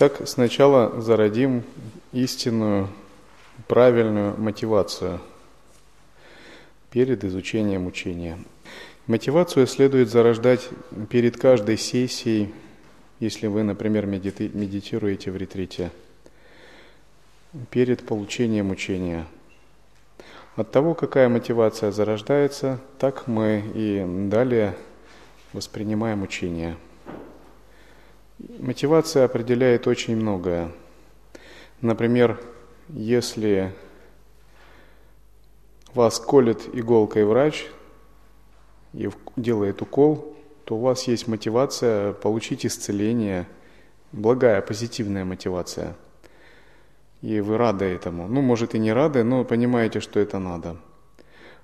Так сначала зародим истинную, правильную мотивацию перед изучением учения. Мотивацию следует зарождать перед каждой сессией, если вы, например, медитируете в ретрите, перед получением учения. От того, какая мотивация зарождается, так мы и далее воспринимаем учение. Мотивация определяет очень многое. Например, если вас колет иголкой врач и делает укол, то у вас есть мотивация получить исцеление, благая, позитивная мотивация. И вы рады этому. Ну, может и не рады, но понимаете, что это надо.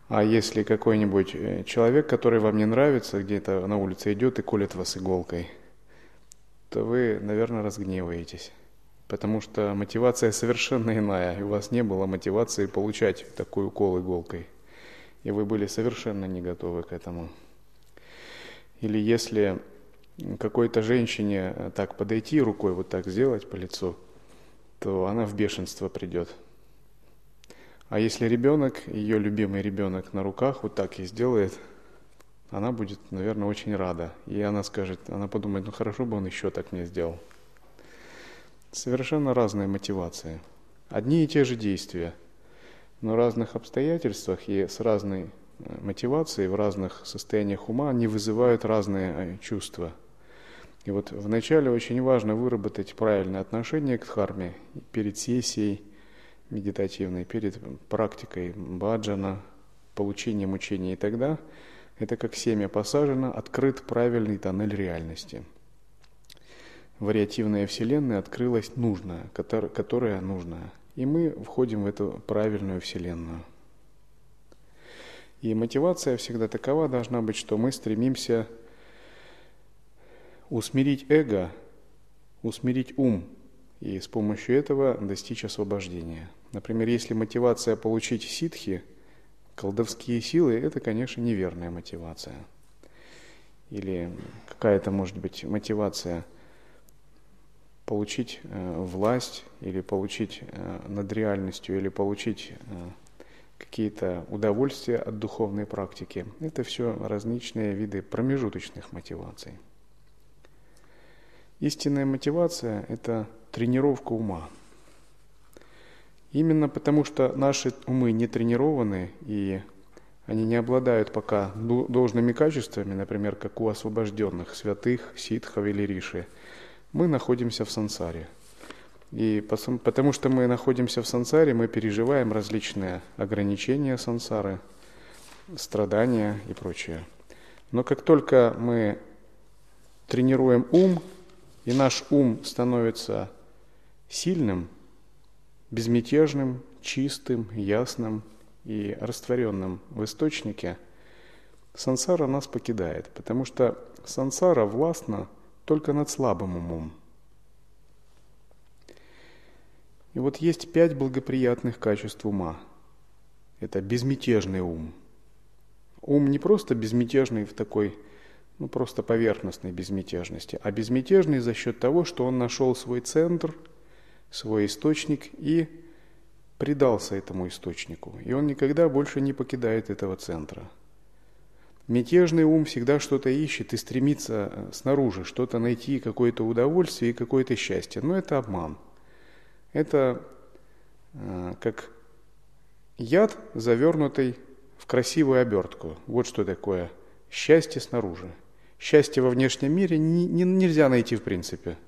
А если какой-нибудь человек, который вам не нравится, где-то на улице идет и колет вас иголкой, то вы, наверное, разгневаетесь. Потому что мотивация совершенно иная. И у вас не было мотивации получать такой укол иголкой. И вы были совершенно не готовы к этому. Или если какой-то женщине так подойти рукой, вот так сделать по лицу, то она в бешенство придет. А если ребенок, ее любимый ребенок на руках вот так ей сделает, она будет, наверное, очень рада. И она скажет, она подумает, ну хорошо бы он еще так мне сделал. Совершенно разные мотивации. Одни и те же действия, но в разных обстоятельствах и с разной мотивацией, в разных состояниях ума они вызывают разные чувства. И вот вначале очень важно выработать правильное отношение к дхарме перед сессией медитативной, перед практикой баджана, получением учения. И тогда это как семя посажено, открыт правильный тоннель реальности. Вариативная вселенная открылась нужная, которая нужна. И мы входим в эту правильную вселенную. И мотивация всегда такова должна быть, что мы стремимся усмирить эго, усмирить ум и с помощью этого достичь освобождения. Например, если мотивация получить ситхи, колдовские силы, это, конечно, неверная мотивация. Или какая-то, может быть, мотивация получить власть, или получить над реальностью, или получить какие-то удовольствия от духовной практики. Это все различные виды промежуточных мотиваций. Истинная мотивация – это тренировка ума. Именно потому, что наши умы не тренированы, и они не обладают пока должными качествами, например, как у освобожденных, святых, ситхов или риши, мы находимся в сансаре. И потому что мы находимся в сансаре, мы переживаем различные ограничения сансары, страдания и прочее. Но как только мы тренируем ум, и наш ум становится сильным, безмятежным, чистым, ясным и растворенным в источнике, сансара нас покидает, потому что сансара властна только над слабым умом. И вот есть 5 благоприятных качеств ума. Это безмятежный ум. Ум не просто безмятежный в такой, ну, просто поверхностной безмятежности, а безмятежный за счет того, что он нашел свой центр, свой источник и предался этому источнику. И он никогда больше не покидает этого центра. Мятежный ум всегда что-то ищет и стремится снаружи, что-то найти, какое-то удовольствие и какое-то счастье. Но это обман. Это как яд, завернутый в красивую обертку. Вот что такое счастье снаружи. Счастье во внешнем мире нельзя найти в принципе.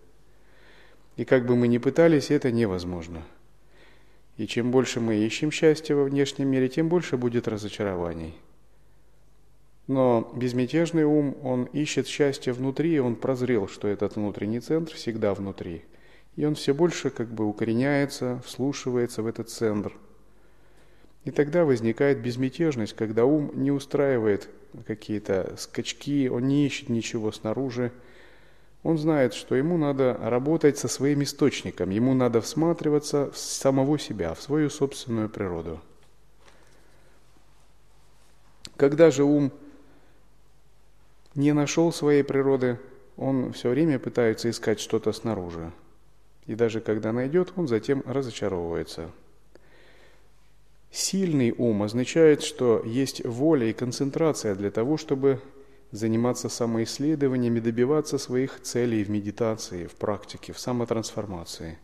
И как бы мы ни пытались, это невозможно. И чем больше мы ищем счастья во внешнем мире, тем больше будет разочарований. Но безмятежный ум, он ищет счастье внутри, и он прозрел, что этот внутренний центр всегда внутри. И он все больше как бы укореняется, вслушивается в этот центр. И тогда возникает безмятежность, когда ум не устраивает какие-то скачки, он не ищет ничего снаружи. Он знает, что ему надо работать со своим источником, ему надо всматриваться в самого себя, в свою собственную природу. Когда же ум не нашел своей природы, он все время пытается искать что-то снаружи. И даже когда найдет, он затем разочаровывается. Сильный ум означает, что есть воля и концентрация для того, чтобы заниматься самоисследованием и добиваться своих целей в медитации, в практике, в самотрансформации.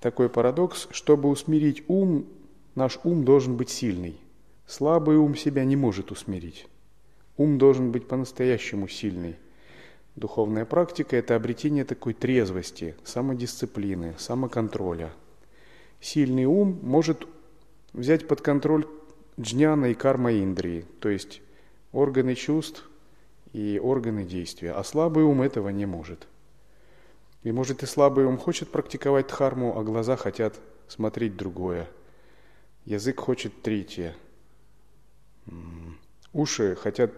Такой парадокс: чтобы усмирить ум, наш ум должен быть сильный. Слабый ум себя не может усмирить. Ум должен быть по-настоящему сильный. Духовная практика – это обретение такой трезвости, самодисциплины, самоконтроля. Сильный ум может взять под контроль джняна и карма-индрии, то есть органы чувств и органы действия. А слабый ум этого не может. И может и слабый ум хочет практиковать дхарму, а глаза хотят смотреть другое. Язык хочет третье. Уши хотят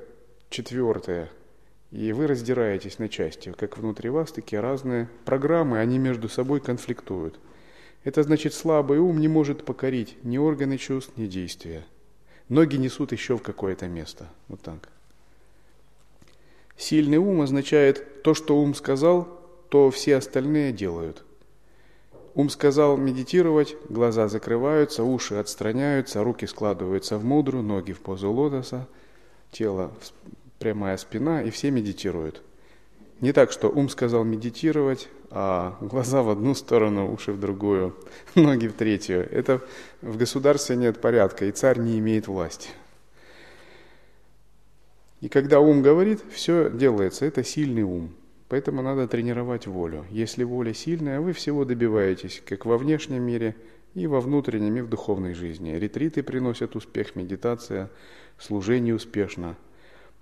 четвертое. И вы раздираетесь на части, как внутри вас, такие разные программы, они между собой конфликтуют. Это значит, слабый ум не может покорить ни органы чувств, ни действия. Ноги несут еще в какое-то место. Вот так. Сильный ум означает, то, что ум сказал, то все остальные делают. Ум сказал медитировать, глаза закрываются, уши отстраняются, руки складываются в мудру, ноги в позу лотоса, тело прямая спина, и все медитируют. Не так, что ум сказал медитировать, а глаза в одну сторону, уши в другую, ноги в третью. Это в государстве нет порядка, и царь не имеет власти. И когда ум говорит, все делается. Это сильный ум. Поэтому надо тренировать волю. Если воля сильная, вы всего добиваетесь, как во внешнем мире, и во внутреннем, и в духовной жизни. Ретриты приносят успех, медитация, служение успешно.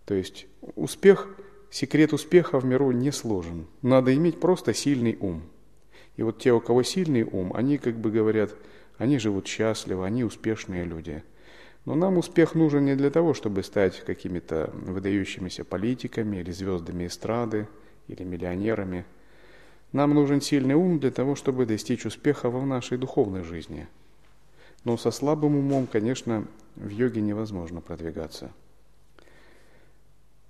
То есть успех, секрет успеха в миру не сложен. Надо иметь просто сильный ум. И вот те, у кого сильный ум, они как бы говорят, они живут счастливо, они успешные люди. Но нам успех нужен не для того, чтобы стать какими-то выдающимися политиками или звездами эстрады, или миллионерами. Нам нужен сильный ум для того, чтобы достичь успеха в нашей духовной жизни. Но со слабым умом, конечно, в йоге невозможно продвигаться.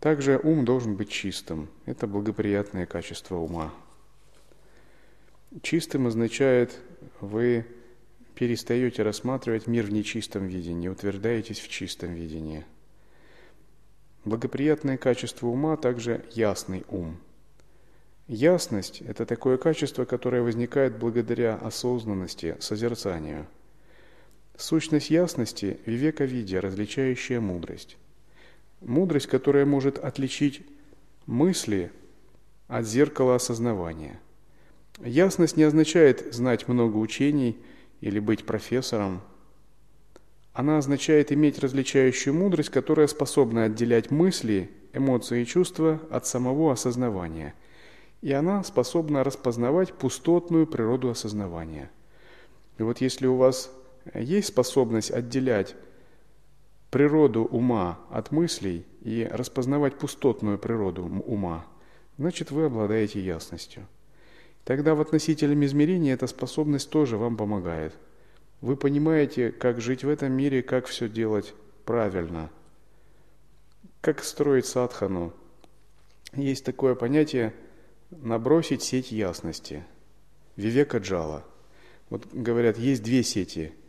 Также ум должен быть чистым. Это благоприятное качество ума. Чистым означает, вы перестаете рассматривать мир в нечистом видении, утверждаетесь в чистом видении. Благоприятное качество ума также ясный ум. Ясность – это такое качество, которое возникает благодаря осознанности, созерцанию. Сущность ясности – вивека-видья, различающая мудрость. Мудрость, которая может отличить мысли от зеркала осознавания. Ясность не означает знать много учений или быть профессором. Она означает иметь различающую мудрость, которая способна отделять мысли, эмоции и чувства от самого осознавания. И она способна распознавать пустотную природу осознавания. И вот если у вас есть способность отделять природу ума от мыслей и распознавать пустотную природу ума, значит, вы обладаете ясностью. Тогда в относительном измерении эта способность тоже вам помогает. Вы понимаете, как жить в этом мире, как все делать правильно, как строить садхану. Есть такое понятие «набросить сеть ясности» – вивека джала. Вот говорят, есть две сети –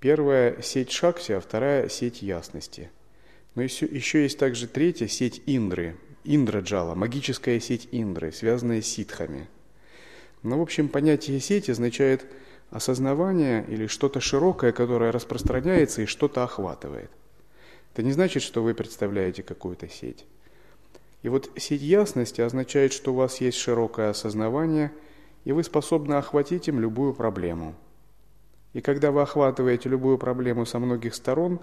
первая – сеть шакти, а вторая – сеть ясности. Но еще есть также третья – сеть индры, индраджала, магическая сеть индры, связанная с ситхами. Но, в общем, понятие «сеть» означает осознавание или что-то широкое, которое распространяется и что-то охватывает. Это не значит, что вы представляете какую-то сеть. И вот сеть ясности означает, что у вас есть широкое осознавание, и вы способны охватить им любую проблему. И когда вы охватываете любую проблему со многих сторон,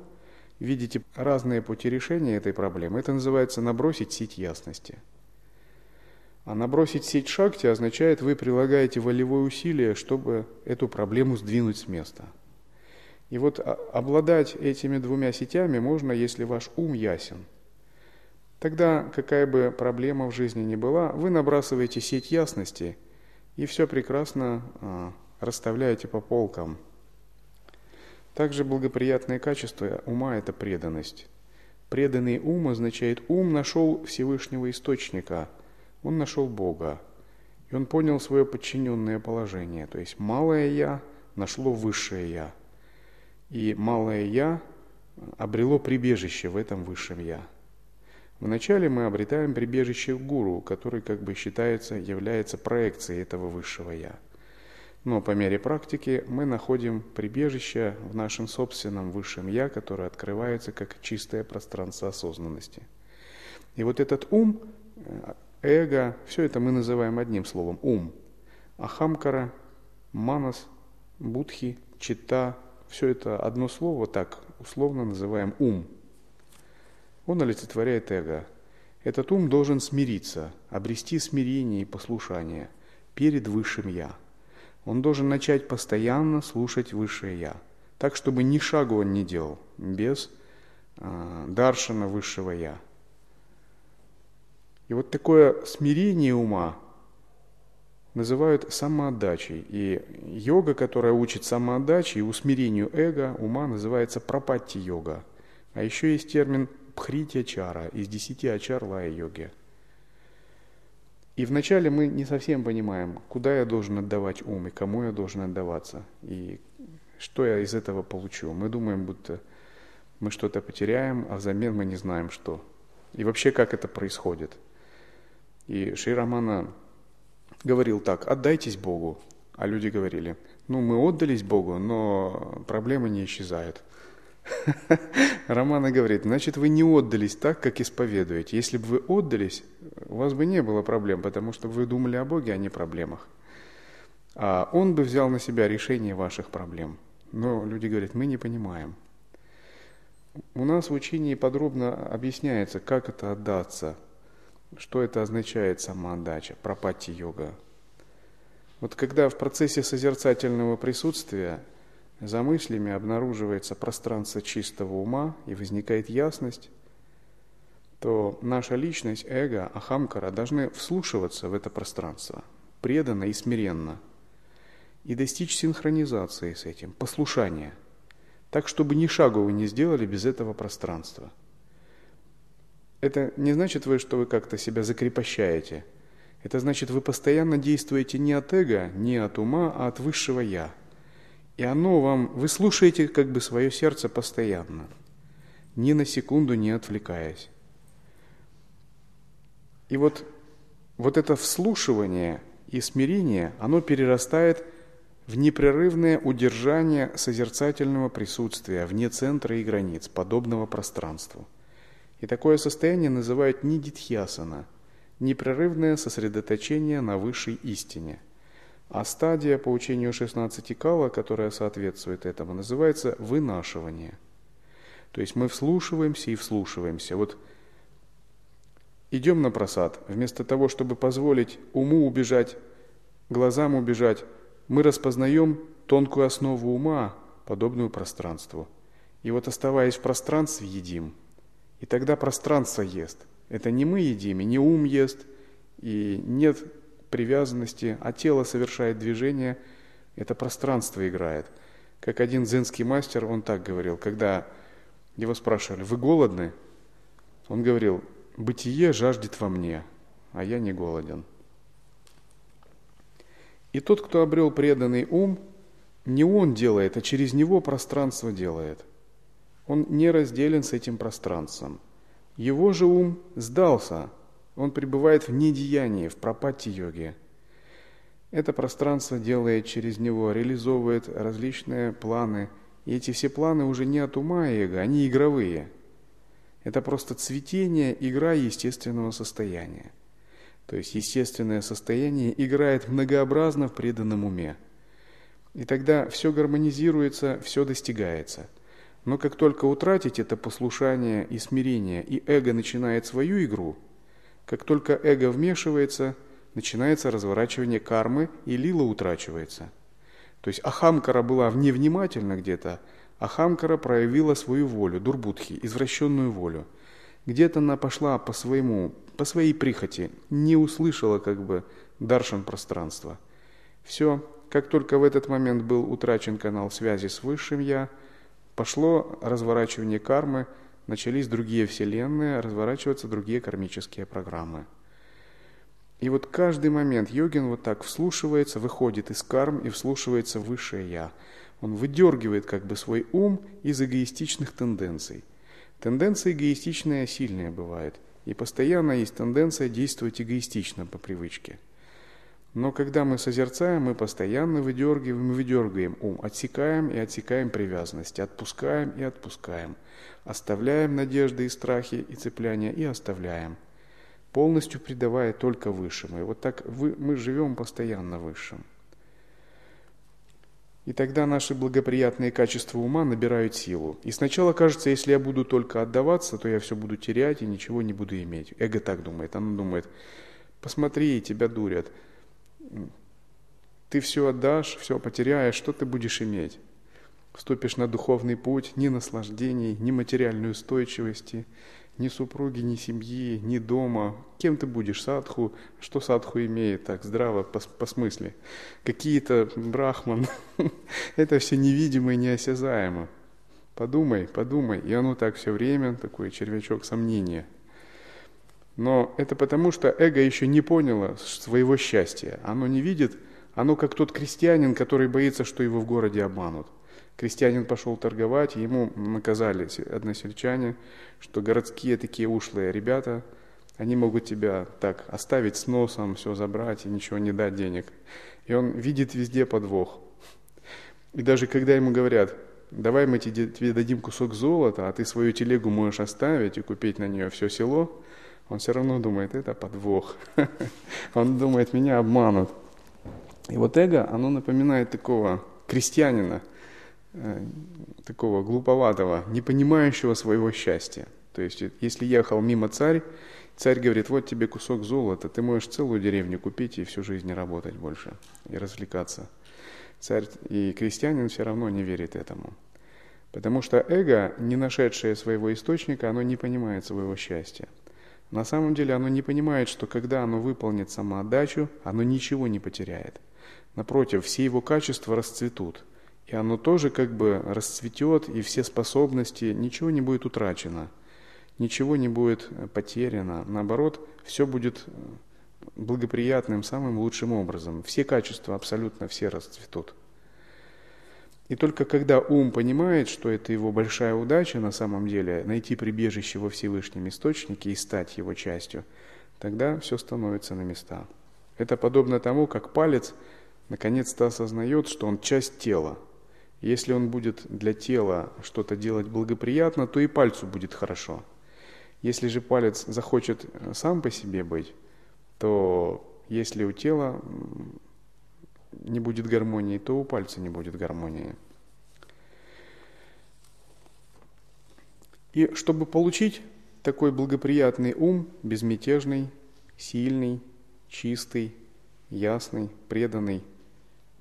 видите разные пути решения этой проблемы, это называется «набросить сеть ясности». А «набросить сеть шакти» означает, вы прилагаете волевое усилие, чтобы эту проблему сдвинуть с места. И вот обладать этими двумя сетями можно, если ваш ум ясен. Тогда, какая бы проблема в жизни ни была, вы набрасываете сеть ясности, и все прекрасно расставляете по полкам. Также благоприятное качество ума – это преданность. Преданный ум означает, ум нашел Всевышнего Источника, он нашел Бога. И он понял свое подчиненное положение, то есть малое «я» нашло высшее «я». И малое «я» обрело прибежище в этом высшем «я». Вначале мы обретаем прибежище в гуру, который как бы считается, является проекцией этого высшего «я». Но по мере практики мы находим прибежище в нашем собственном высшем «я», которое открывается как чистое пространство осознанности. И вот этот ум, эго, все это мы называем одним словом – ум. Ахамкара, манас, будхи, чита – все это одно слово, так условно называем ум. Он олицетворяет эго. Этот ум должен смириться, обрести смирение и послушание перед высшим «я». Он должен начать постоянно слушать высшее «я», так, чтобы ни шагу он не делал без даршана высшего «я». И вот такое смирение ума называют самоотдачей. И йога, которая учит самоотдаче и усмирению эго, ума называется прапатти-йога. А еще есть термин пхритья-чара из 10 ачар Лая-йоги. И вначале мы не совсем понимаем, куда я должен отдавать ум и кому я должен отдаваться, и что я из этого получу. Мы думаем, будто мы что-то потеряем, а взамен мы не знаем, что. И вообще, как это происходит. И Шри Рамана говорил так: отдайтесь Богу. А люди говорили: ну, мы отдались Богу, но проблемы не исчезают. Рамана говорит: значит, вы не отдались так, как исповедуете. Если бы вы отдались, у вас бы не было проблем, потому что вы думали о Боге, а не о проблемах. А Он бы взял на себя решение ваших проблем. Но люди говорят: мы не понимаем. У нас в учении подробно объясняется, как это отдаться, что это означает самоотдача, прапатти-йога. Вот когда в процессе созерцательного присутствия за мыслями обнаруживается пространство чистого ума и возникает ясность, то наша личность, эго, ахамкара должны вслушиваться в это пространство, преданно и смиренно, и достичь синхронизации с этим, послушания, так, чтобы ни шагу вы не сделали без этого пространства. Это не значит, что вы как-то себя закрепощаете. Это значит, вы постоянно действуете не от эго, не от ума, а от высшего «я». И оно вам, вы слушаете как бы свое сердце постоянно, ни на секунду не отвлекаясь. И вот это вслушивание и смирение, оно перерастает в непрерывное удержание созерцательного присутствия вне центра и границ, подобного пространству. И такое состояние называют нидидхиасана – непрерывное сосредоточение на высшей истине. А стадия по учению 16 кала, которая соответствует этому, называется вынашивание. То есть мы вслушиваемся и вслушиваемся. Вот идем на просад. Вместо того, чтобы позволить уму убежать, глазам убежать, мы распознаем тонкую основу ума, подобную пространству. И вот, оставаясь в пространстве, едим. И тогда пространство ест. Это не мы едим, и не ум ест, и нет привязанности, а тело совершает движение, это пространство играет. Как один дзенский мастер, он так говорил, когда его спрашивали: вы голодны? Он говорил: бытие жаждет во мне, а я не голоден. И тот, кто обрел преданный ум, не он делает, а через него пространство делает. Он не разделен с этим пространством. Его же ум сдался. Он пребывает в недеянии, в прапатти-йоге. Это пространство делает через него, реализовывает различные планы. И эти все планы уже не от ума и эго, они игровые. Это просто цветение, игра естественного состояния. То есть естественное состояние играет многообразно в преданном уме. И тогда все гармонизируется, все достигается. Но как только утратить это послушание и смирение, и эго начинает свою игру, как только эго вмешивается, начинается разворачивание кармы, и лила утрачивается. То есть ахамкара была невнимательна где-то, ахамкара проявила свою волю, дурбудхи, извращенную волю. Где-то она пошла по своей прихоти, не услышала как бы даршан пространства. Все, как только в этот момент был утрачен канал связи с высшим «я», пошло разворачивание кармы, начались другие вселенные, разворачиваются другие кармические программы. И вот каждый момент йогин вот так вслушивается, выходит из карм и вслушивается в высшее «я». Он выдергивает как бы свой ум из эгоистичных тенденций. Тенденция эгоистичная сильная бывает. И постоянно есть тенденция действовать эгоистично по привычке. Но когда мы созерцаем, мы постоянно выдергиваем ум, отсекаем и отсекаем привязанности, отпускаем и отпускаем, оставляем надежды и страхи и цепляния и оставляем, полностью предавая только высшему. И вот так мы живем постоянно высшим. И тогда наши благоприятные качества ума набирают силу. И сначала кажется, если я буду только отдаваться, то я все буду терять и ничего не буду иметь. Эго так думает, оно думает, посмотри, тебя дурят. Ты все отдашь, все потеряешь, что ты будешь иметь? Вступишь на духовный путь, ни наслаждений, ни материальной устойчивости, ни супруги, ни семьи, ни дома. Кем ты будешь? Садху? Что садху имеет? Так, здраво, по смысле. Какие-то брахман. Это все невидимо и неосязаемо. Подумай, подумай. И оно так все время, такой червячок сомнения. Но это потому, что эго еще не поняло своего счастья. Оно не видит, оно как тот крестьянин, который боится, что его в городе обманут. Крестьянин пошел торговать, ему наказали односельчане, что городские такие ушлые ребята, они могут тебя так оставить с носом, все забрать и ничего не дать денег. И он видит везде подвох. И даже когда ему говорят, давай мы тебе дадим кусок золота, а ты свою телегу можешь оставить и купить на нее все село, он все равно думает, это подвох. Он думает, меня обманут. И вот эго, оно напоминает такого крестьянина, такого глуповатого, не понимающего своего счастья. То есть, если ехал мимо царь, царь говорит, вот тебе кусок золота, ты можешь целую деревню купить и всю жизнь не работать больше, и развлекаться. Царь и крестьянин все равно не верит этому. Потому что эго, не нашедшее своего источника, оно не понимает своего счастья. На самом деле оно не понимает, что когда оно выполнит самоотдачу, оно ничего не потеряет. Напротив, все его качества расцветут. И оно тоже как бы расцветет, и все способности, ничего не будет утрачено, ничего не будет потеряно. Наоборот, все будет благоприятным, самым лучшим образом. Все качества, абсолютно все расцветут. И только когда ум понимает, что это его большая удача на самом деле, найти прибежище во Всевышнем Источнике и стать его частью, тогда все становится на места. Это подобно тому, как палец наконец-то осознает, что он часть тела. Если он будет для тела что-то делать благоприятно, то и пальцу будет хорошо. Если же палец захочет сам по себе быть, то если у тела не будет гармонии, то у пальца не будет гармонии. И чтобы получить такой благоприятный ум, безмятежный, сильный, чистый, ясный, преданный,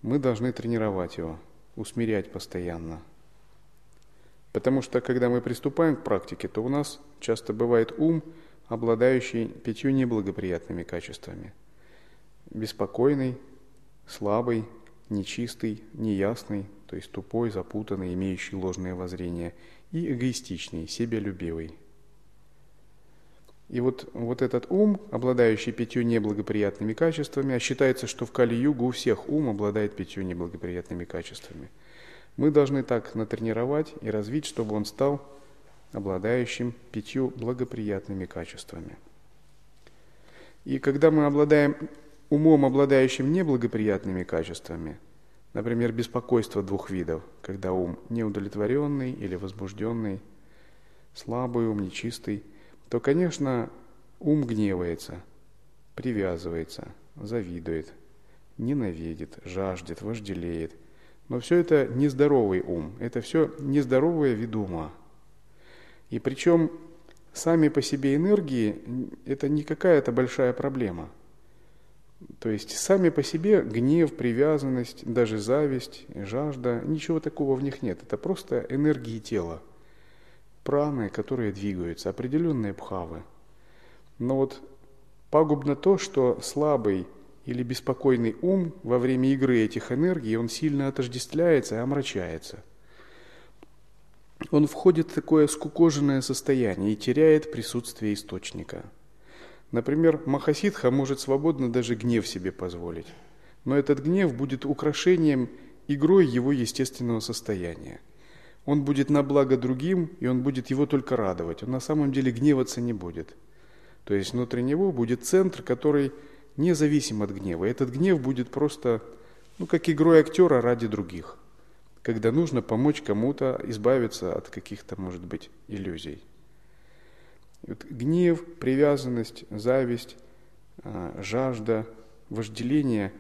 мы должны тренировать его, усмирять постоянно. Потому что, когда мы приступаем к практике, то у нас часто бывает ум, обладающий 5 неблагоприятными качествами. Беспокойный, слабый, нечистый, неясный, то есть тупой, запутанный, имеющий ложные воззрения, и эгоистичный, себялюбивый. И вот этот ум, обладающий 5 неблагоприятными качествами, а считается, что в Кали-Югу у всех ум обладает 5 неблагоприятными качествами, мы должны так натренировать и развить, чтобы он стал обладающим 5 благоприятными качествами. И когда мы обладаем умом, обладающим неблагоприятными качествами, например, беспокойство 2 видов, когда ум неудовлетворенный или возбужденный, слабый ум, нечистый, то, конечно, ум гневается, привязывается, завидует, ненавидит, жаждет, вожделеет. Но все это нездоровый ум, это все нездоровое видума. И причем сами по себе энергии – это не какая-то большая проблема. То есть сами по себе гнев, привязанность, даже зависть, жажда – ничего такого в них нет. Это просто энергии тела. Праны, которые двигаются, определенные бхавы. Но вот пагубно то, что слабый или беспокойный ум во время игры этих энергий, он сильно отождествляется и омрачается. Он входит в такое скукоженное состояние и теряет присутствие источника. Например, Махасиддха может свободно даже гнев себе позволить, но этот гнев будет украшением, игрой его естественного состояния. Он будет на благо другим, и он будет его только радовать. Он на самом деле гневаться не будет. То есть внутри него будет центр, который независим от гнева. И этот гнев будет просто, как игрой актера ради других, когда нужно помочь кому-то избавиться от каких-то, может быть, иллюзий. Гнев, привязанность, зависть, жажда, вожделение.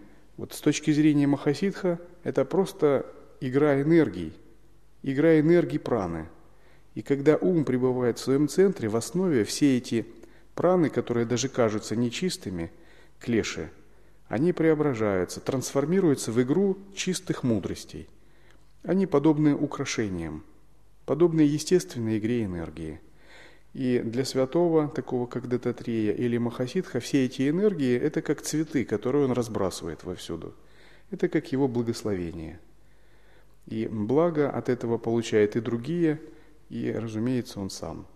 С точки зрения Махасиддха это просто игра энергии праны. И когда ум пребывает в своем центре, в основе все эти праны, которые даже кажутся нечистыми, клеши, они преображаются, трансформируются в игру чистых мудростей. Они подобны украшениям, подобны естественной игре энергии. И для святого, такого как Дататрия или Махасиддха, все эти энергии – это как цветы, которые он разбрасывает вовсюду. Это как его благословение. И благо от этого получают и другие, и, разумеется, он сам.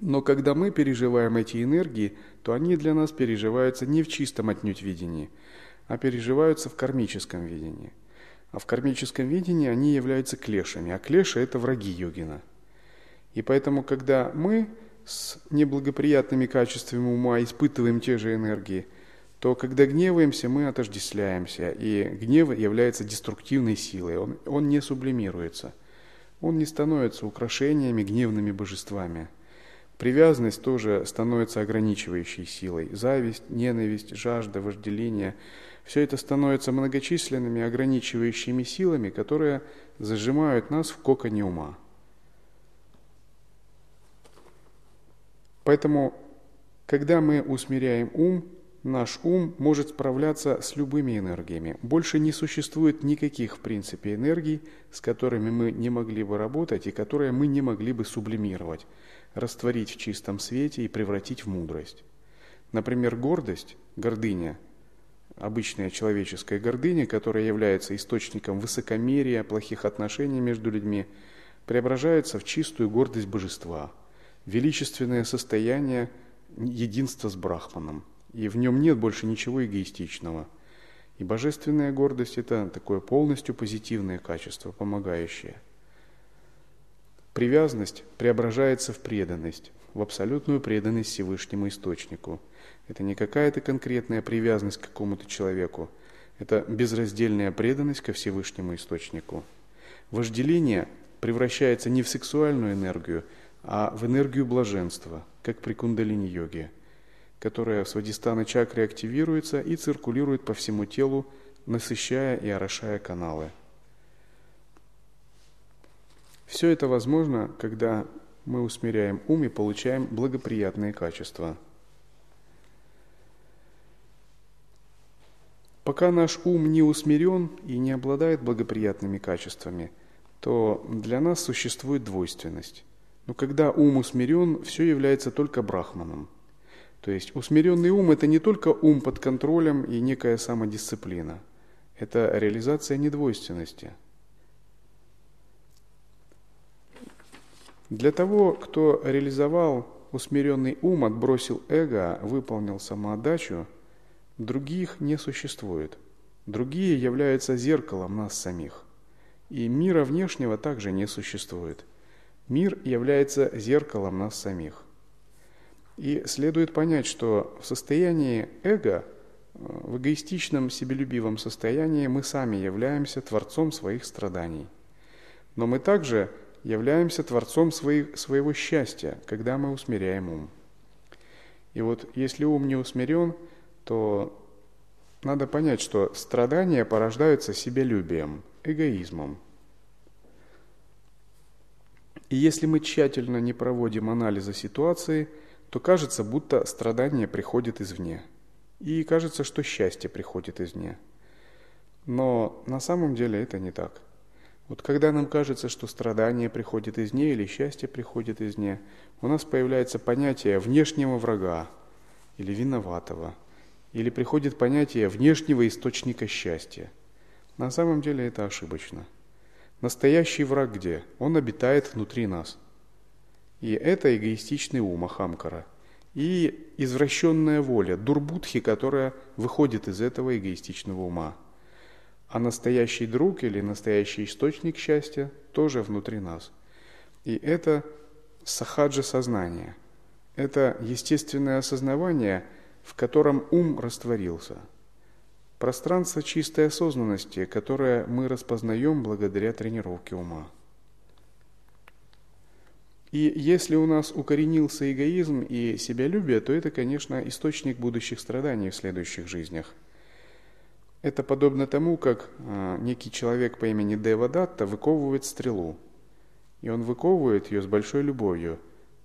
Но когда мы переживаем эти энергии, то они для нас переживаются не в чистом отнюдь видении, а переживаются в кармическом видении. А в кармическом видении они являются клешами, а клеши – это враги йогина. И поэтому, когда мы с неблагоприятными качествами ума испытываем те же энергии, то когда гневаемся, мы отождествляемся. И гнев является деструктивной силой, он не сублимируется. Он не становится украшениями, гневными божествами. Привязанность тоже становится ограничивающей силой. Зависть, ненависть, жажда, вожделение – все это становится многочисленными ограничивающими силами, которые зажимают нас в коконе ума. Поэтому, когда мы усмиряем ум, наш ум может справляться с любыми энергиями. Больше не существует никаких, в принципе, энергий, с которыми мы не могли бы работать и которые мы не могли бы сублимировать, растворить в чистом свете и превратить в мудрость. Например, гордость, гордыня, обычная человеческая гордыня, которая является источником высокомерия, плохих отношений между людьми, преображается в чистую гордость божества. Величественное состояние единства с Брахманом, и в нем нет больше ничего эгоистичного. И божественная гордость – это такое полностью позитивное качество, помогающее. Привязанность преображается в преданность, в абсолютную преданность Всевышнему Источнику. Это не какая-то конкретная привязанность к какому-то человеку, это безраздельная преданность ко Всевышнему Источнику. Вожделение превращается не в сексуальную энергию, а в энергию блаженства, как при кундалини-йоге, которая в свадистхана чакре активируется и циркулирует по всему телу, насыщая и орошая каналы. Все это возможно, когда мы усмиряем ум и получаем благоприятные качества. Пока наш ум не усмирен и не обладает благоприятными качествами, то для нас существует двойственность. Но когда ум усмирен, все является только брахманом. То есть усмиренный ум – это не только ум под контролем и некая самодисциплина. Это реализация недвойственности. Для того, кто реализовал усмиренный ум, отбросил эго, выполнил самоотдачу, других не существует. Другие являются зеркалом нас самих. И мира внешнего также не существует. Мир является зеркалом нас самих. И следует понять, что в состоянии эго, в эгоистичном, себелюбивом состоянии, мы сами являемся творцом своих страданий. Но мы также являемся творцом своего счастья, когда мы усмиряем ум. И если ум не усмирен, то надо понять, что страдания порождаются себелюбием, эгоизмом. И если мы тщательно не проводим анализа ситуации, то кажется, будто страдание приходит извне. И кажется, что счастье приходит извне. Но на самом деле это не так. Когда нам кажется, что страдание приходит извне или счастье приходит извне, у нас появляется понятие внешнего врага или виноватого, или приходит понятие внешнего источника счастья. На самом деле это ошибочно. Настоящий враг где? Он обитает внутри нас. И это эгоистичный ум, ахамкара. и извращенная воля, дурбудхи, которая выходит из этого эгоистичного ума. А настоящий друг или настоящий источник счастья тоже внутри нас. И это сахаджа-сознание. Это естественное осознавание, в котором ум растворился. Пространство чистой осознанности, которое мы распознаем благодаря тренировке ума. И если у нас укоренился эгоизм и себялюбие, то это, конечно, источник будущих страданий в следующих жизнях. Это подобно тому, как некий человек по имени Девадатта выковывает стрелу. И он выковывает ее с большой любовью.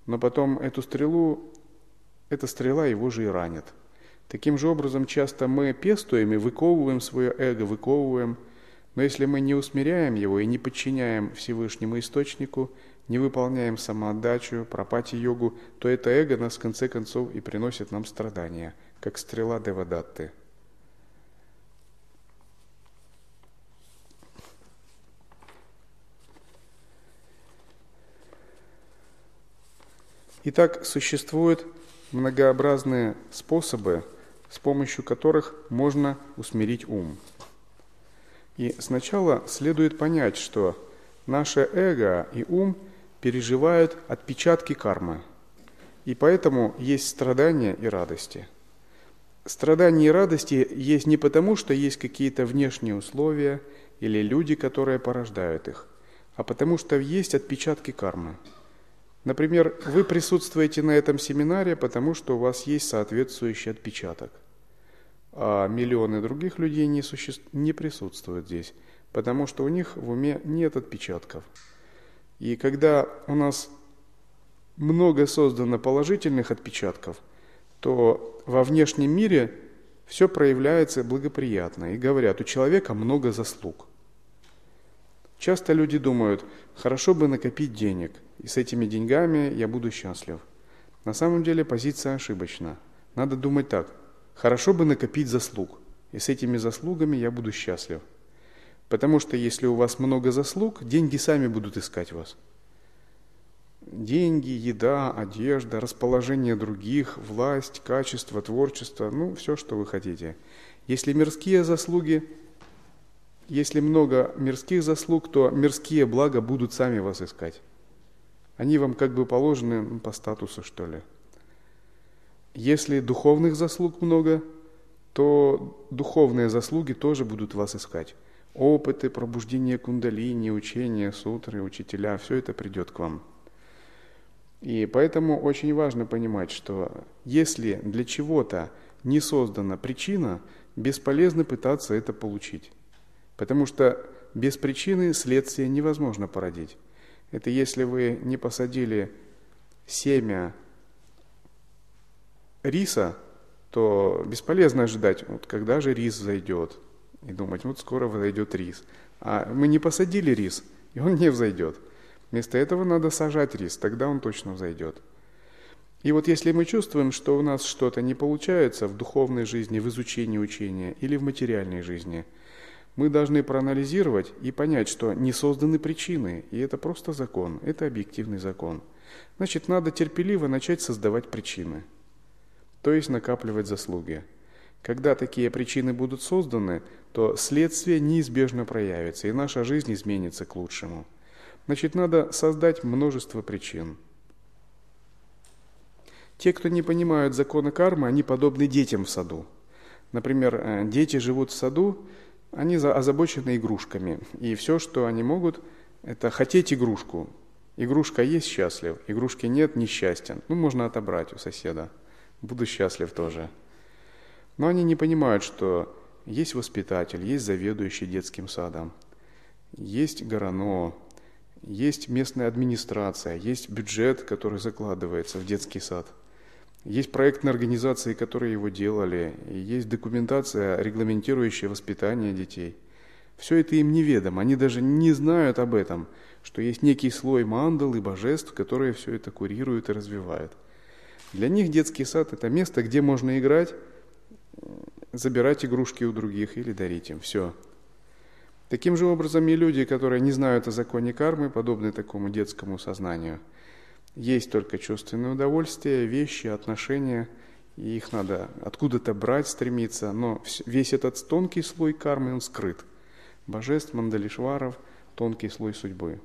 Но потом эта стрела его же и ранит. Таким же образом, часто мы пестуем и выковываем свое эго, Но если мы не усмиряем его и не подчиняем Всевышнему Источнику, не выполняем самоотдачу, прапатти-йогу, то это эго нас в конце концов и приносит нам страдания, как стрела Девадатты. Итак, существуют многообразные способы, с помощью которых можно усмирить ум. И сначала следует понять, что наше эго и ум переживают отпечатки кармы, и поэтому есть страдания и радости. Страдания и радости есть не потому, что есть какие-то внешние условия или люди, которые порождают их, а потому что есть отпечатки кармы. Например, вы присутствуете на этом семинаре, потому что у вас есть соответствующий отпечаток. А миллионы других людей не присутствуют здесь, потому что у них в уме нет отпечатков. И когда у нас много создано положительных отпечатков, то во внешнем мире все проявляется благоприятно. И говорят, у человека много заслуг. Часто люди думают, хорошо бы накопить денег, и с этими деньгами я буду счастлив. На самом деле позиция ошибочна. Надо думать так, хорошо бы накопить заслуг, и с этими заслугами я буду счастлив. Потому что если у вас много заслуг, деньги сами будут искать вас. Деньги, еда, одежда, расположение других, власть, качество, творчество, все, что вы хотите. Если мирские заслуги... Если много мирских заслуг, то мирские блага будут сами вас искать. Они вам как бы положены по статусу, что ли. Если духовных заслуг много, то духовные заслуги тоже будут вас искать. Опыты, пробуждение кундалини, учения, сутры, учителя, все это придет к вам. И поэтому очень важно понимать, что если для чего-то не создана причина, бесполезно пытаться это получить. Потому что без причины следствие невозможно породить. Это если вы не посадили семя риса, то бесполезно ожидать, когда же рис взойдет. И думать, скоро взойдет рис. А мы не посадили рис, и он не взойдет. Вместо этого надо сажать рис, тогда он точно взойдет. И если мы чувствуем, что у нас что-то не получается в духовной жизни, в изучении учения или в материальной жизни, мы должны проанализировать и понять, что не созданы причины, и это просто закон, это объективный закон. Значит, надо терпеливо начать создавать причины, то есть накапливать заслуги. Когда такие причины будут созданы, то следствие неизбежно проявится, и наша жизнь изменится к лучшему. Значит, надо создать множество причин. Те, кто не понимают закона кармы, они подобны детям в саду. Например, дети живут в саду, они озабочены игрушками, и все, что они могут, это хотеть игрушку. Игрушка есть – счастлив, игрушки нет – несчастен. Можно отобрать у соседа, буду счастлив тоже. Но они не понимают, что есть воспитатель, есть заведующий детским садом, есть горано, есть местная администрация, есть бюджет, который закладывается в детский сад. Есть проектные организации, которые его делали, и есть документация, регламентирующая воспитание детей. Все это им неведомо, они даже не знают об этом, что есть некий слой мандал и божеств, которые все это курируют и развивают. Для них детский сад – это место, где можно играть, забирать игрушки у других или дарить им. Все. Таким же образом и люди, которые не знают о законе кармы, подобны такому детскому сознанию. Есть только чувственные удовольствия, вещи, отношения, и их надо откуда-то брать, стремиться, но весь этот тонкий слой кармы, он скрыт. Божеств, мандалишваров, тонкий слой судьбы.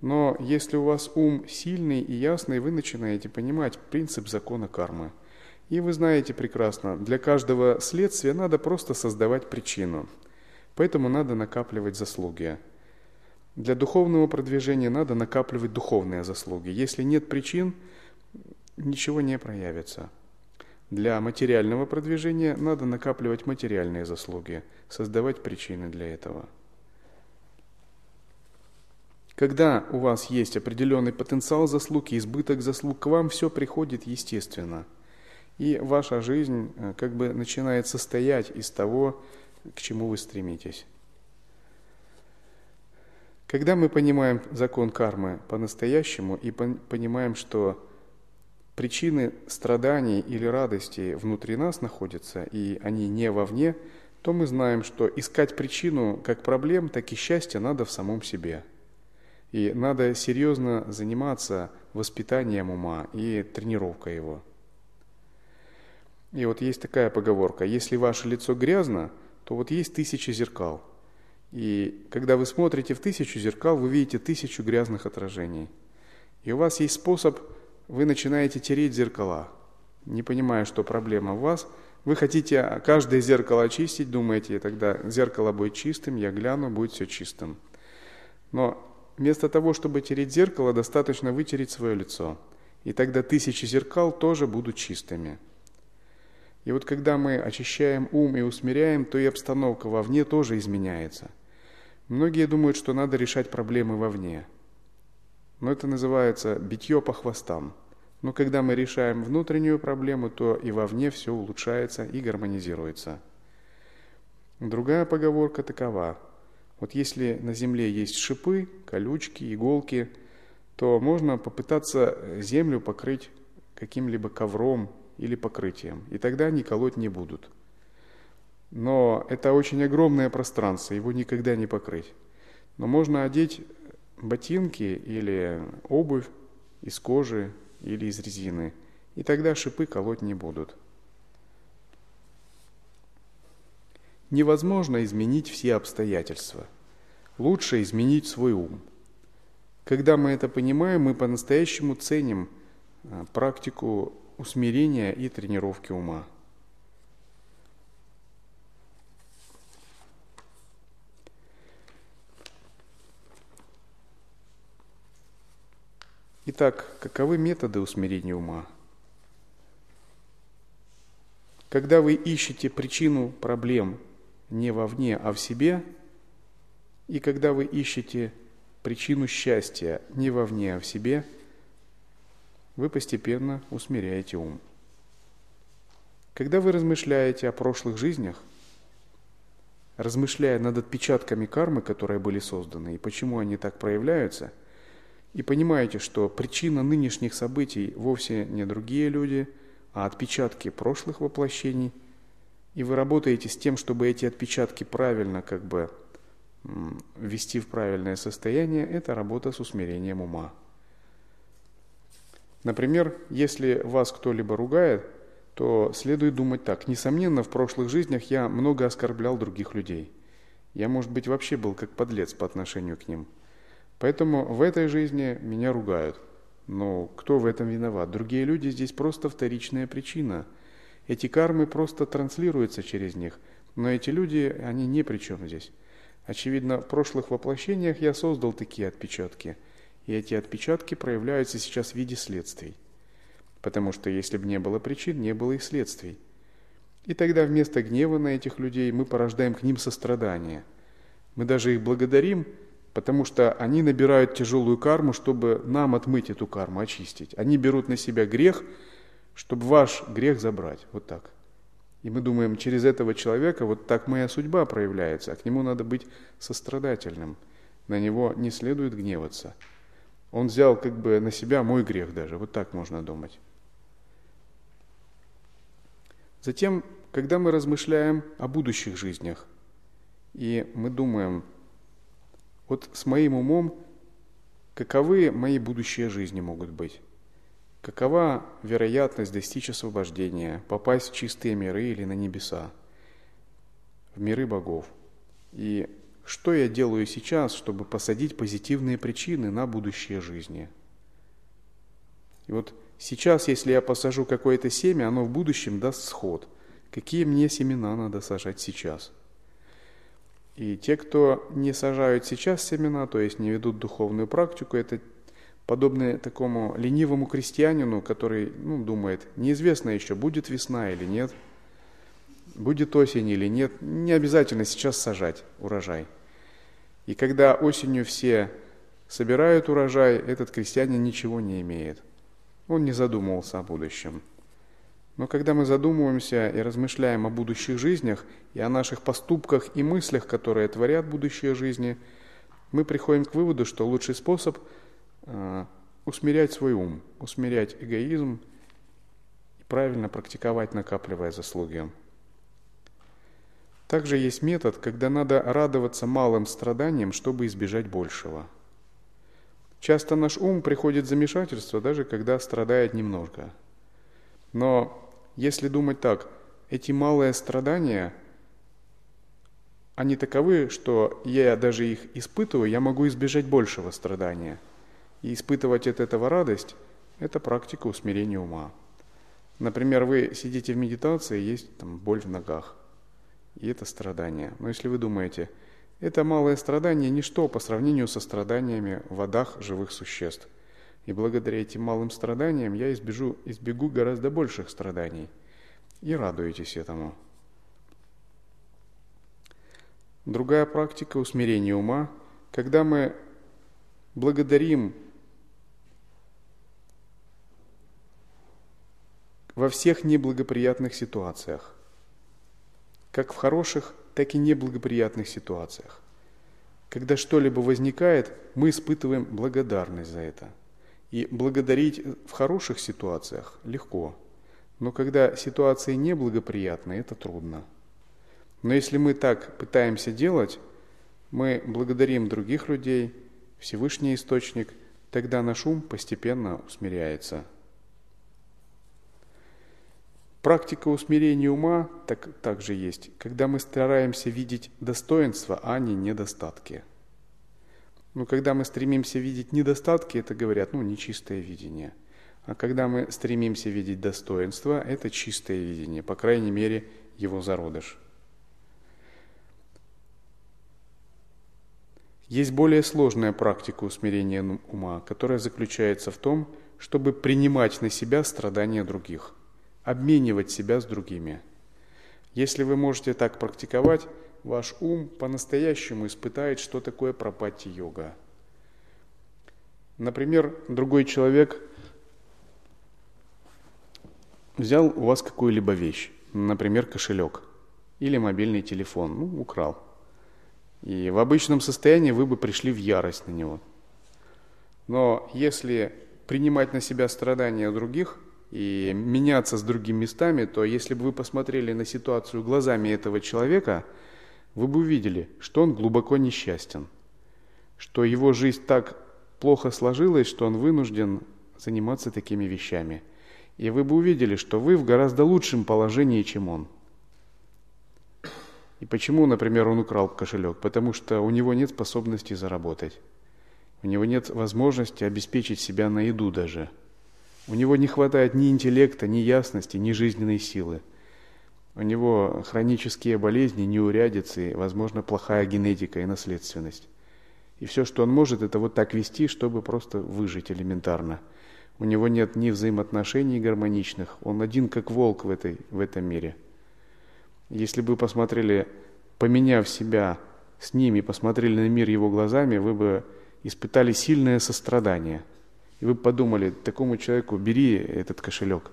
Но если у вас ум сильный и ясный, вы начинаете понимать принцип закона кармы. И вы знаете прекрасно, для каждого следствия надо просто создавать причину. Поэтому надо накапливать заслуги. Для духовного продвижения надо накапливать духовные заслуги. Если нет причин, ничего не проявится. Для материального продвижения надо накапливать материальные заслуги, создавать причины для этого. Когда у вас есть определенный потенциал заслуг и избыток заслуг, к вам все приходит естественно. И ваша жизнь как бы начинает состоять из того, к чему вы стремитесь. Когда мы понимаем закон кармы по-настоящему и понимаем, что причины страданий или радости внутри нас находятся, и они не вовне, то мы знаем, что искать причину как проблем, так и счастья надо в самом себе. И надо серьезно заниматься воспитанием ума и тренировкой его. И вот есть такая поговорка: если ваше лицо грязно, то вот есть 1000 зеркал. И когда вы смотрите в 1000 зеркал, вы видите 1000 грязных отражений. И у вас есть способ, вы начинаете тереть зеркала, не понимая, что проблема в вас. Вы хотите каждое зеркало очистить, думаете, тогда зеркало будет чистым, я гляну, будет все чистым. Но вместо того, чтобы тереть зеркало, достаточно вытереть свое лицо. И тогда 1000 зеркал тоже будут чистыми. И вот когда мы очищаем ум и усмиряем, то и обстановка вовне тоже изменяется. Многие думают, что надо решать проблемы вовне. Но это называется битье по хвостам. Но когда мы решаем внутреннюю проблему, то и вовне все улучшается и гармонизируется. Другая поговорка такова. Вот если на земле есть шипы, колючки, иголки, то можно попытаться землю покрыть каким-либо ковром или покрытием, и тогда они колоть не будут. Но это очень огромное пространство, его никогда не покрыть. Но можно одеть ботинки или обувь из кожи или из резины, и тогда шипы колоть не будут. Невозможно изменить все обстоятельства. Лучше изменить свой ум. Когда мы это понимаем, мы по-настоящему ценим практику усмирения и тренировки ума. Итак, каковы методы усмирения ума? Когда вы ищете причину проблем не вовне, а в себе, и когда вы ищете причину счастья не вовне, а в себе, вы постепенно усмиряете ум. Когда вы размышляете о прошлых жизнях, размышляя над отпечатками кармы, которые были созданы, и почему они так проявляются, и понимаете, что причина нынешних событий вовсе не другие люди, а отпечатки прошлых воплощений, и вы работаете с тем, чтобы эти отпечатки правильно как бы ввести в правильное состояние, это работа с усмирением ума. Например, если вас кто-либо ругает, то следует думать так. Несомненно, в прошлых жизнях я много оскорблял других людей. Я, может быть, вообще был как подлец по отношению к ним. Поэтому в этой жизни меня ругают. Но кто в этом виноват? Другие люди здесь просто вторичная причина. Эти кармы просто транслируются через них. Но эти люди, они ни при чем здесь. Очевидно, в прошлых воплощениях я создал такие отпечатки. И эти отпечатки проявляются сейчас в виде следствий. Потому что если бы не было причин, не было и следствий. И тогда вместо гнева на этих людей мы порождаем к ним сострадание. Мы даже их благодарим, потому что они набирают тяжелую карму, чтобы нам отмыть эту карму, очистить. Они берут на себя грех, чтобы ваш грех забрать. Вот так. И мы думаем, через этого человека вот так моя судьба проявляется, а к нему надо быть сострадательным. На него не следует гневаться. Он взял как бы на себя мой грех даже. Вот так можно думать. Затем, когда мы размышляем о будущих жизнях, и мы думаем, вот с моим умом Каковы мои будущие жизни могут быть? Какова вероятность достичь освобождения, попасть в чистые миры или на небеса, в миры богов? И что я делаю сейчас, чтобы посадить позитивные причины на будущие жизни? И вот сейчас, если я посажу какое-то семя, оно в будущем даст сход. Какие мне семена надо сажать сейчас? И те, кто не сажают сейчас семена, то есть не ведут духовную практику, это подобно такому ленивому крестьянину, который думает, неизвестно еще, будет весна или нет, будет осень или нет, не обязательно сейчас сажать урожай. И когда осенью все собирают урожай, этот крестьянин ничего не имеет. Он не задумывался о будущем. Но когда мы задумываемся и размышляем о будущих жизнях и о наших поступках и мыслях, которые творят будущие жизни, мы приходим к выводу, что лучший способ – усмирять свой ум, усмирять эгоизм и правильно практиковать, накапливая заслуги. Также есть метод, когда надо радоваться малым страданиям, чтобы избежать большего. Часто наш ум приходит в замешательство, даже когда страдает немножко. Но если думать так, эти малые страдания, они таковы, что я даже их испытываю, я могу избежать большего страдания. И испытывать от этого радость – это практика усмирения ума. Например, вы сидите в медитации, есть боль в ногах, и это страдание. Но если вы думаете, это малое страдание – ничто по сравнению со страданиями в адах живых существ. И благодаря этим малым страданиям я избегу гораздо больших страданий. И радуетесь этому. Другая практика усмирения ума – когда мы благодарим во всех неблагоприятных ситуациях, как в хороших, так и неблагоприятных ситуациях. Когда что-либо возникает, мы испытываем благодарность за это. И благодарить в хороших ситуациях легко, но когда ситуации неблагоприятны, это трудно. Но если мы так пытаемся делать, мы благодарим других людей, Всевышний Источник, тогда наш ум постепенно усмиряется. Практика усмирения ума также есть, когда мы стараемся видеть достоинства, а не недостатки. Но когда мы стремимся видеть недостатки, это, говорят, нечистое видение. А когда мы стремимся видеть достоинства, это чистое видение, по крайней мере, его зародыш. Есть более сложная практика усмирения ума, которая заключается в том, чтобы принимать на себя страдания других, обменивать себя с другими. Если вы можете так практиковать, ваш ум по-настоящему испытает, что такое прапатти-йога. Например, другой человек взял у вас какую-либо вещь, например, кошелек или мобильный телефон, украл. И в обычном состоянии вы бы пришли в ярость на него. Но если принимать на себя страдания других и меняться с другими местами, то если бы вы посмотрели на ситуацию глазами этого человека, вы бы увидели, что он глубоко несчастен, что его жизнь так плохо сложилась, что он вынужден заниматься такими вещами. И вы бы увидели, что вы в гораздо лучшем положении, чем он. И почему, например, он украл кошелек? Потому что у него нет способности заработать. У него нет возможности обеспечить себя на еду даже. У него не хватает ни интеллекта, ни ясности, ни жизненной силы. У него хронические болезни, неурядицы, возможно, плохая генетика и наследственность. И все, что он может, это вот так вести, чтобы просто выжить элементарно. У него нет ни взаимоотношений гармоничных, он один как волк в этом мире. Если бы вы посмотрели, поменяв себя с ним и посмотрели на мир его глазами, вы бы испытали сильное сострадание. И вы бы подумали, такому человеку бери этот кошелек,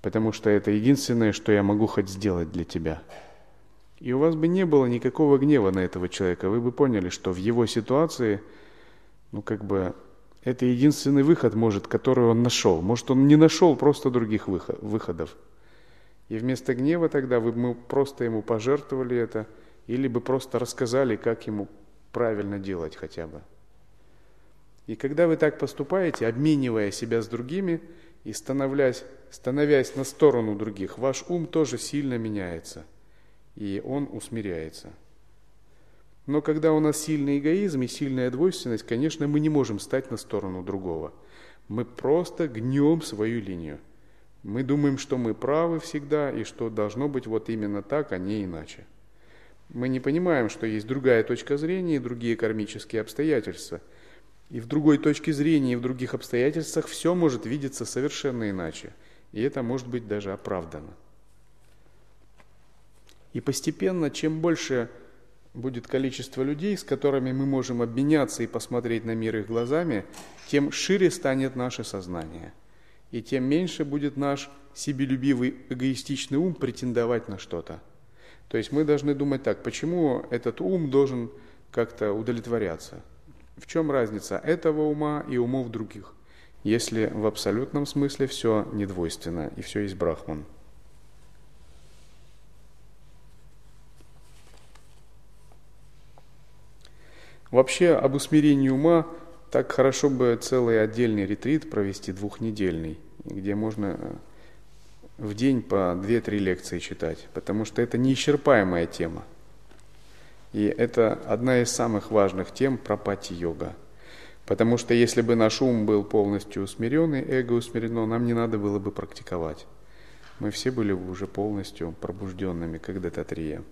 потому что это единственное, что я могу хоть сделать для тебя. И у вас бы не было никакого гнева на этого человека. Вы бы поняли, что в его ситуации, это единственный выход, который он нашел. Может, он не нашел просто других выходов. И вместо гнева тогда мы просто ему пожертвовали это, или бы просто рассказали, как ему правильно делать хотя бы. И когда вы так поступаете, обменивая себя с другими и становясь на сторону других, ваш ум тоже сильно меняется, и он усмиряется. Но когда у нас сильный эгоизм и сильная двойственность, конечно, мы не можем стать на сторону другого. Мы просто гнем свою линию. Мы думаем, что мы правы всегда, и что должно быть вот именно так, а не иначе. Мы не понимаем, что есть другая точка зрения и другие кармические обстоятельства. И в другой точке зрения и в других обстоятельствах все может видеться совершенно иначе. И это может быть даже оправдано. И постепенно, чем больше будет количество людей, с которыми мы можем обменяться и посмотреть на мир их глазами, тем шире станет наше сознание. И тем меньше будет наш себелюбивый, эгоистичный ум претендовать на что-то. То есть мы должны думать так, почему этот ум должен как-то удовлетворяться? В чем разница этого ума и умов других, если в абсолютном смысле все недвойственно и все есть Брахман? Вообще об усмирении ума так хорошо бы целый отдельный ретрит провести, двухнедельный, где можно в день по 2-3 лекции читать, потому что это неисчерпаемая тема. И это одна из самых важных тем прапатти-йога. Потому что если бы наш ум был полностью усмирен и эго усмирено, нам не надо было бы практиковать. Мы все были бы уже полностью пробужденными, как Дататрия.